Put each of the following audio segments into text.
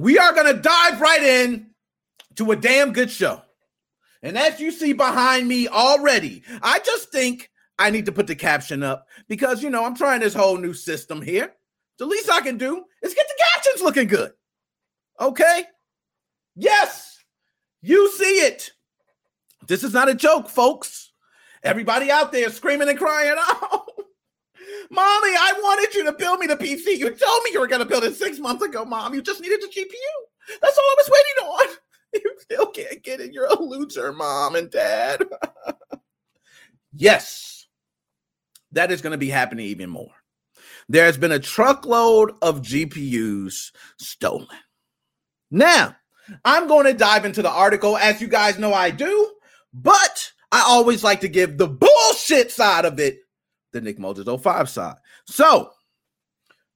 we are going to dive right in to a damn good show. And as you see behind me already, I just think I need to put the caption up because, you know, I'm trying this whole new system here. The least I can do is get the captions looking good. Okay? Yes, you see it. This is not a joke, folks. Everybody out there screaming and crying, oh, Mommy, I wanted you to build me the PC. You told me you were going to build it 6 months ago, Mom. You just needed the GPU. That's all I was waiting on. You still can't get it. You're a loser, Mom and Dad. Yes, that is going to be happening even more. There's been a truckload of GPUs stolen. Now, I'm going to dive into the article, as you guys know I do, but I always like to give the bullshit side of it, the Nick Moses 05 side. So,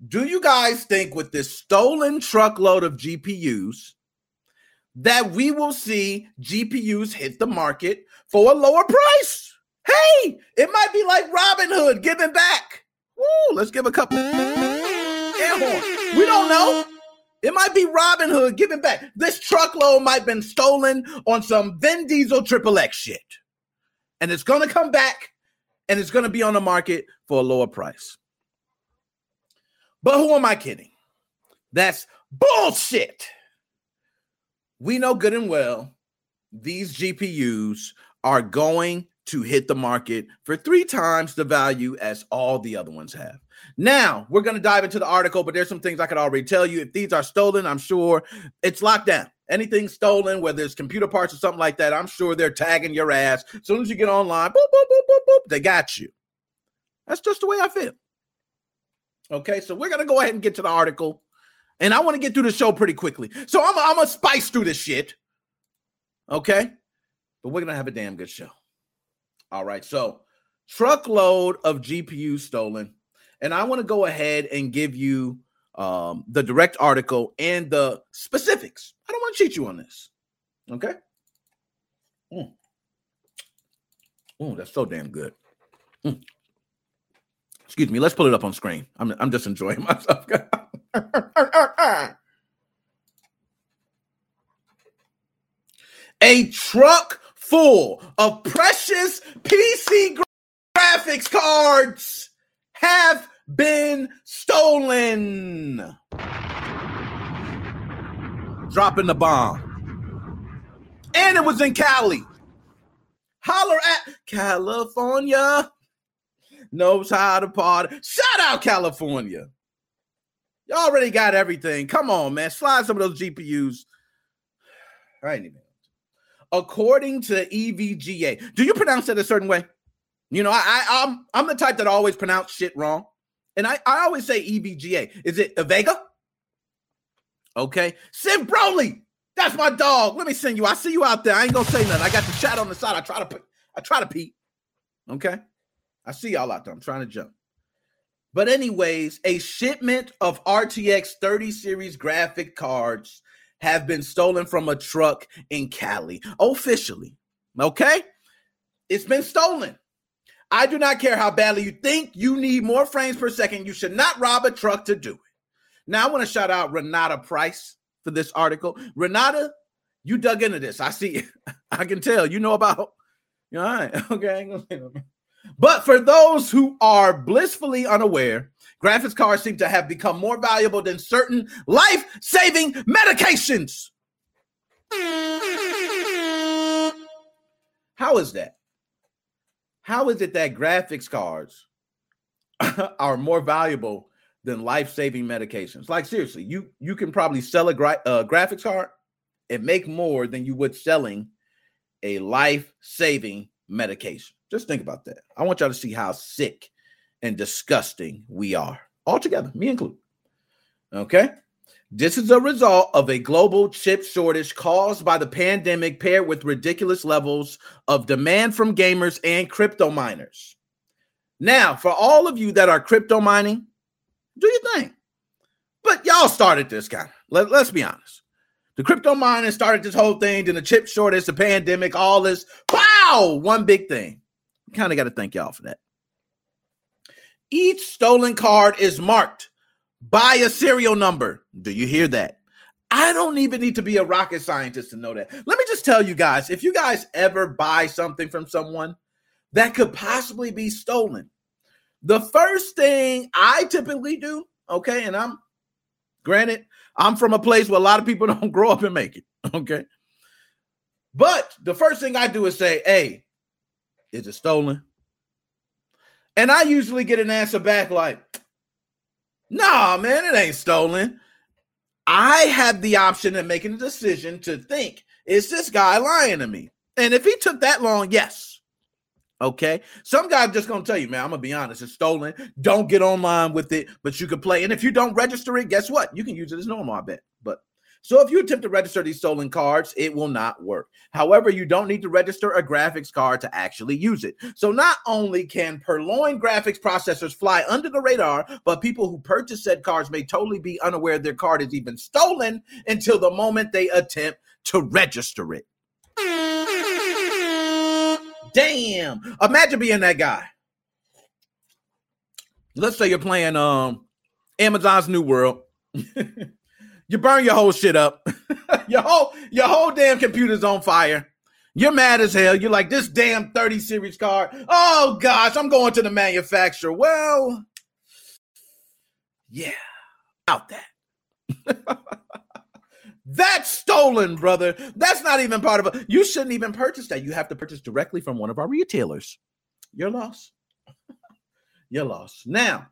do you guys think with this stolen truckload of GPUs that we will see GPUs hit the market for a lower price? Hey, it might be like Robin Hood giving back. Woo, let's give a couple air horns. We don't know. It might be Robin Hood giving back. This truckload might have been stolen on some Vin Diesel Triple X shit. And it's going to come back, and it's going to be on the market for a lower price. But who am I kidding? That's bullshit. We know good and well these GPUs are going to hit the market for 3 times the value as all the other ones have. Now, we're going to dive into the article, but there's some things I could already tell you. If these are stolen, I'm sure it's locked down. Anything stolen, whether it's computer parts or something like that, I'm sure they're tagging your ass. As soon as you get online, boop, boop, boop, boop, boop, they got you. That's just the way I feel. Okay, so we're going to go ahead and get to the article, and I want to get through the show pretty quickly. So I'm going to spice through this shit, okay? But we're going to have a damn good show. All right, so truckload of GPU stolen. And I want to go ahead and give you the direct article and the specifics. I don't want to cheat you on this. Okay? Oh, that's so damn good. Excuse me. Let's pull it up on screen. I'm just enjoying myself. A truck full of precious PC graphics cards have been stolen. Dropping the bomb. And it was in Cali. Holler at California. Knows how to party. Shout out California. You already got everything. Come on, man. Slide some of those GPUs. All right, anyway. According to EVGA. Do you pronounce it a certain way? You know, I'm the type that always pronounce shit wrong. And I always say EVGA. Is it EVGA? Okay. Sim Broly. That's my dog. Let me send you. I see you out there. I ain't gonna say nothing. I got the chat on the side. I try to pee. Okay. I see y'all out there. I'm trying to jump. But anyways, a shipment of RTX 30-Series graphic cards have been stolen from a truck in Cali. Officially. Okay? It's been stolen. I do not care how badly you think you need more frames per second. You should not rob a truck to do it. Now, I want to shout out Renata Price for this article. Renata, you dug into this. I see you. I can tell. You know about. All right. Okay. But for those who are blissfully unaware, graphics cards seem to have become more valuable than certain life-saving medications. How is that? How is it that graphics cards are more valuable than life-saving medications? Like, seriously, you can probably sell a graphics card and make more than you would selling a life-saving medication. Just think about that. I want y'all to see how sick and disgusting we are. All together, me included. Okay? This is a result of a global chip shortage caused by the pandemic paired with ridiculous levels of demand from gamers and crypto miners. Now, for all of you that are crypto mining, do your thing. But y'all started this, kind of. Let's be honest. The crypto miners started this whole thing, then the chip shortage, the pandemic, all this. Wow! One big thing. We kind of got to thank y'all for that. Each stolen card is marked by a serial number. Do you hear that? I don't even need to be a rocket scientist to know that. Let me just tell you guys, if you guys ever buy something from someone that could possibly be stolen, the first thing I typically do, okay, and I'm from a place where a lot of people don't grow up and make it, okay? But the first thing I do is say, hey, is it stolen? And I usually get an answer back like, nah, man, it ain't stolen. I have the option of making a decision to think, is this guy lying to me? And if he took that long, yes. Okay. Some guy just going to tell you, man, I'm going to be honest, it's stolen. Don't get online with it, but you can play. And if you don't register it, guess what? You can use it as normal, I bet. But so if you attempt to register these stolen cards, it will not work. However, you don't need to register a graphics card to actually use it. So not only can purloined graphics processors fly under the radar, but people who purchase said cards may totally be unaware their card is even stolen until the moment they attempt to register it. Damn. Imagine being that guy. Let's say you're playing Amazon's New World. You burn your whole shit up. your whole damn computer's on fire. You're mad as hell. You're like, this damn 30 series card. Oh, gosh, I'm going to the manufacturer. Well, yeah, about that. That's stolen, brother. That's not even part of it. You shouldn't even purchase that. You have to purchase directly from one of our retailers. Your loss. Your loss. Now,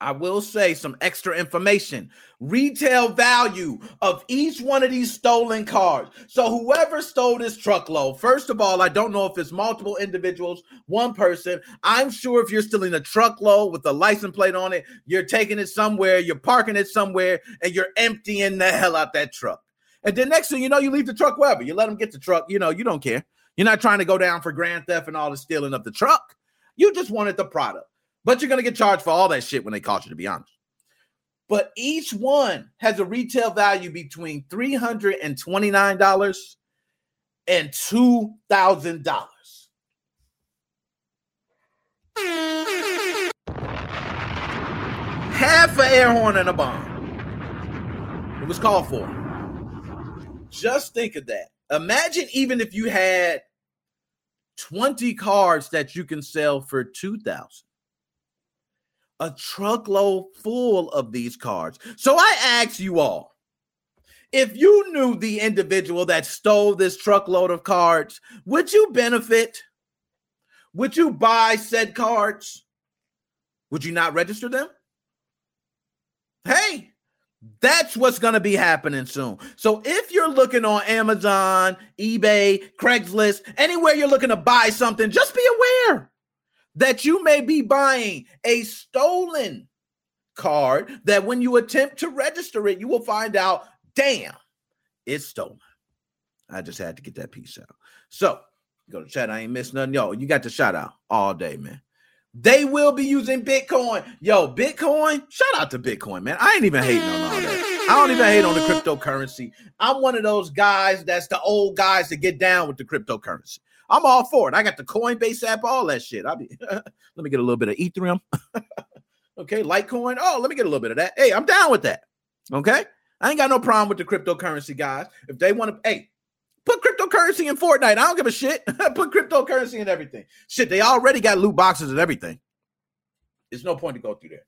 I will say some extra information. Retail value of each one of these stolen cards. So whoever stole this truckload, first of all, I don't know if it's multiple individuals, one person. I'm sure if you're stealing a truckload with a license plate on it, you're taking it somewhere, you're parking it somewhere, and you're emptying the hell out that truck. And then next thing you know, you leave the truck wherever. You let them get the truck. You know, you don't care. You're not trying to go down for grand theft and all the stealing of the truck. You just wanted the product. But you're going to get charged for all that shit when they caught you, to be honest. But each one has a retail value between $329 and $2,000. Half an air horn and a bomb. It was called for. Just think of that. Imagine even if you had 20 cards that you can sell for $2,000. A truckload full of these cards. So I ask you all, if you knew the individual that stole this truckload of cards, would you benefit? Would you buy said cards? Would you not register them? Hey, that's what's going to be happening soon. So if you're looking on Amazon, eBay, Craigslist, anywhere you're looking to buy something, just be aware that you may be buying a stolen card that when you attempt to register it, you will find out, damn, it's stolen. I just had to get that piece out. So go to chat. I ain't missed nothing. Yo, you got the shout out all day, man. They will be using Bitcoin. Yo, Bitcoin, shout out to Bitcoin, man. I ain't even hating on all that. I don't even hate on the cryptocurrency. I'm one of those guys that's the old guys that get down with the cryptocurrency. I'm all for it. I got the Coinbase app, all that shit. Let me get a little bit of Ethereum. Okay, Litecoin. Oh, let me get a little bit of that. Hey, I'm down with that. Okay? I ain't got no problem with the cryptocurrency, guys. If they want to, hey, put cryptocurrency in Fortnite. I don't give a shit. Put cryptocurrency in everything. Shit, they already got loot boxes and everything. There's no point to go through there.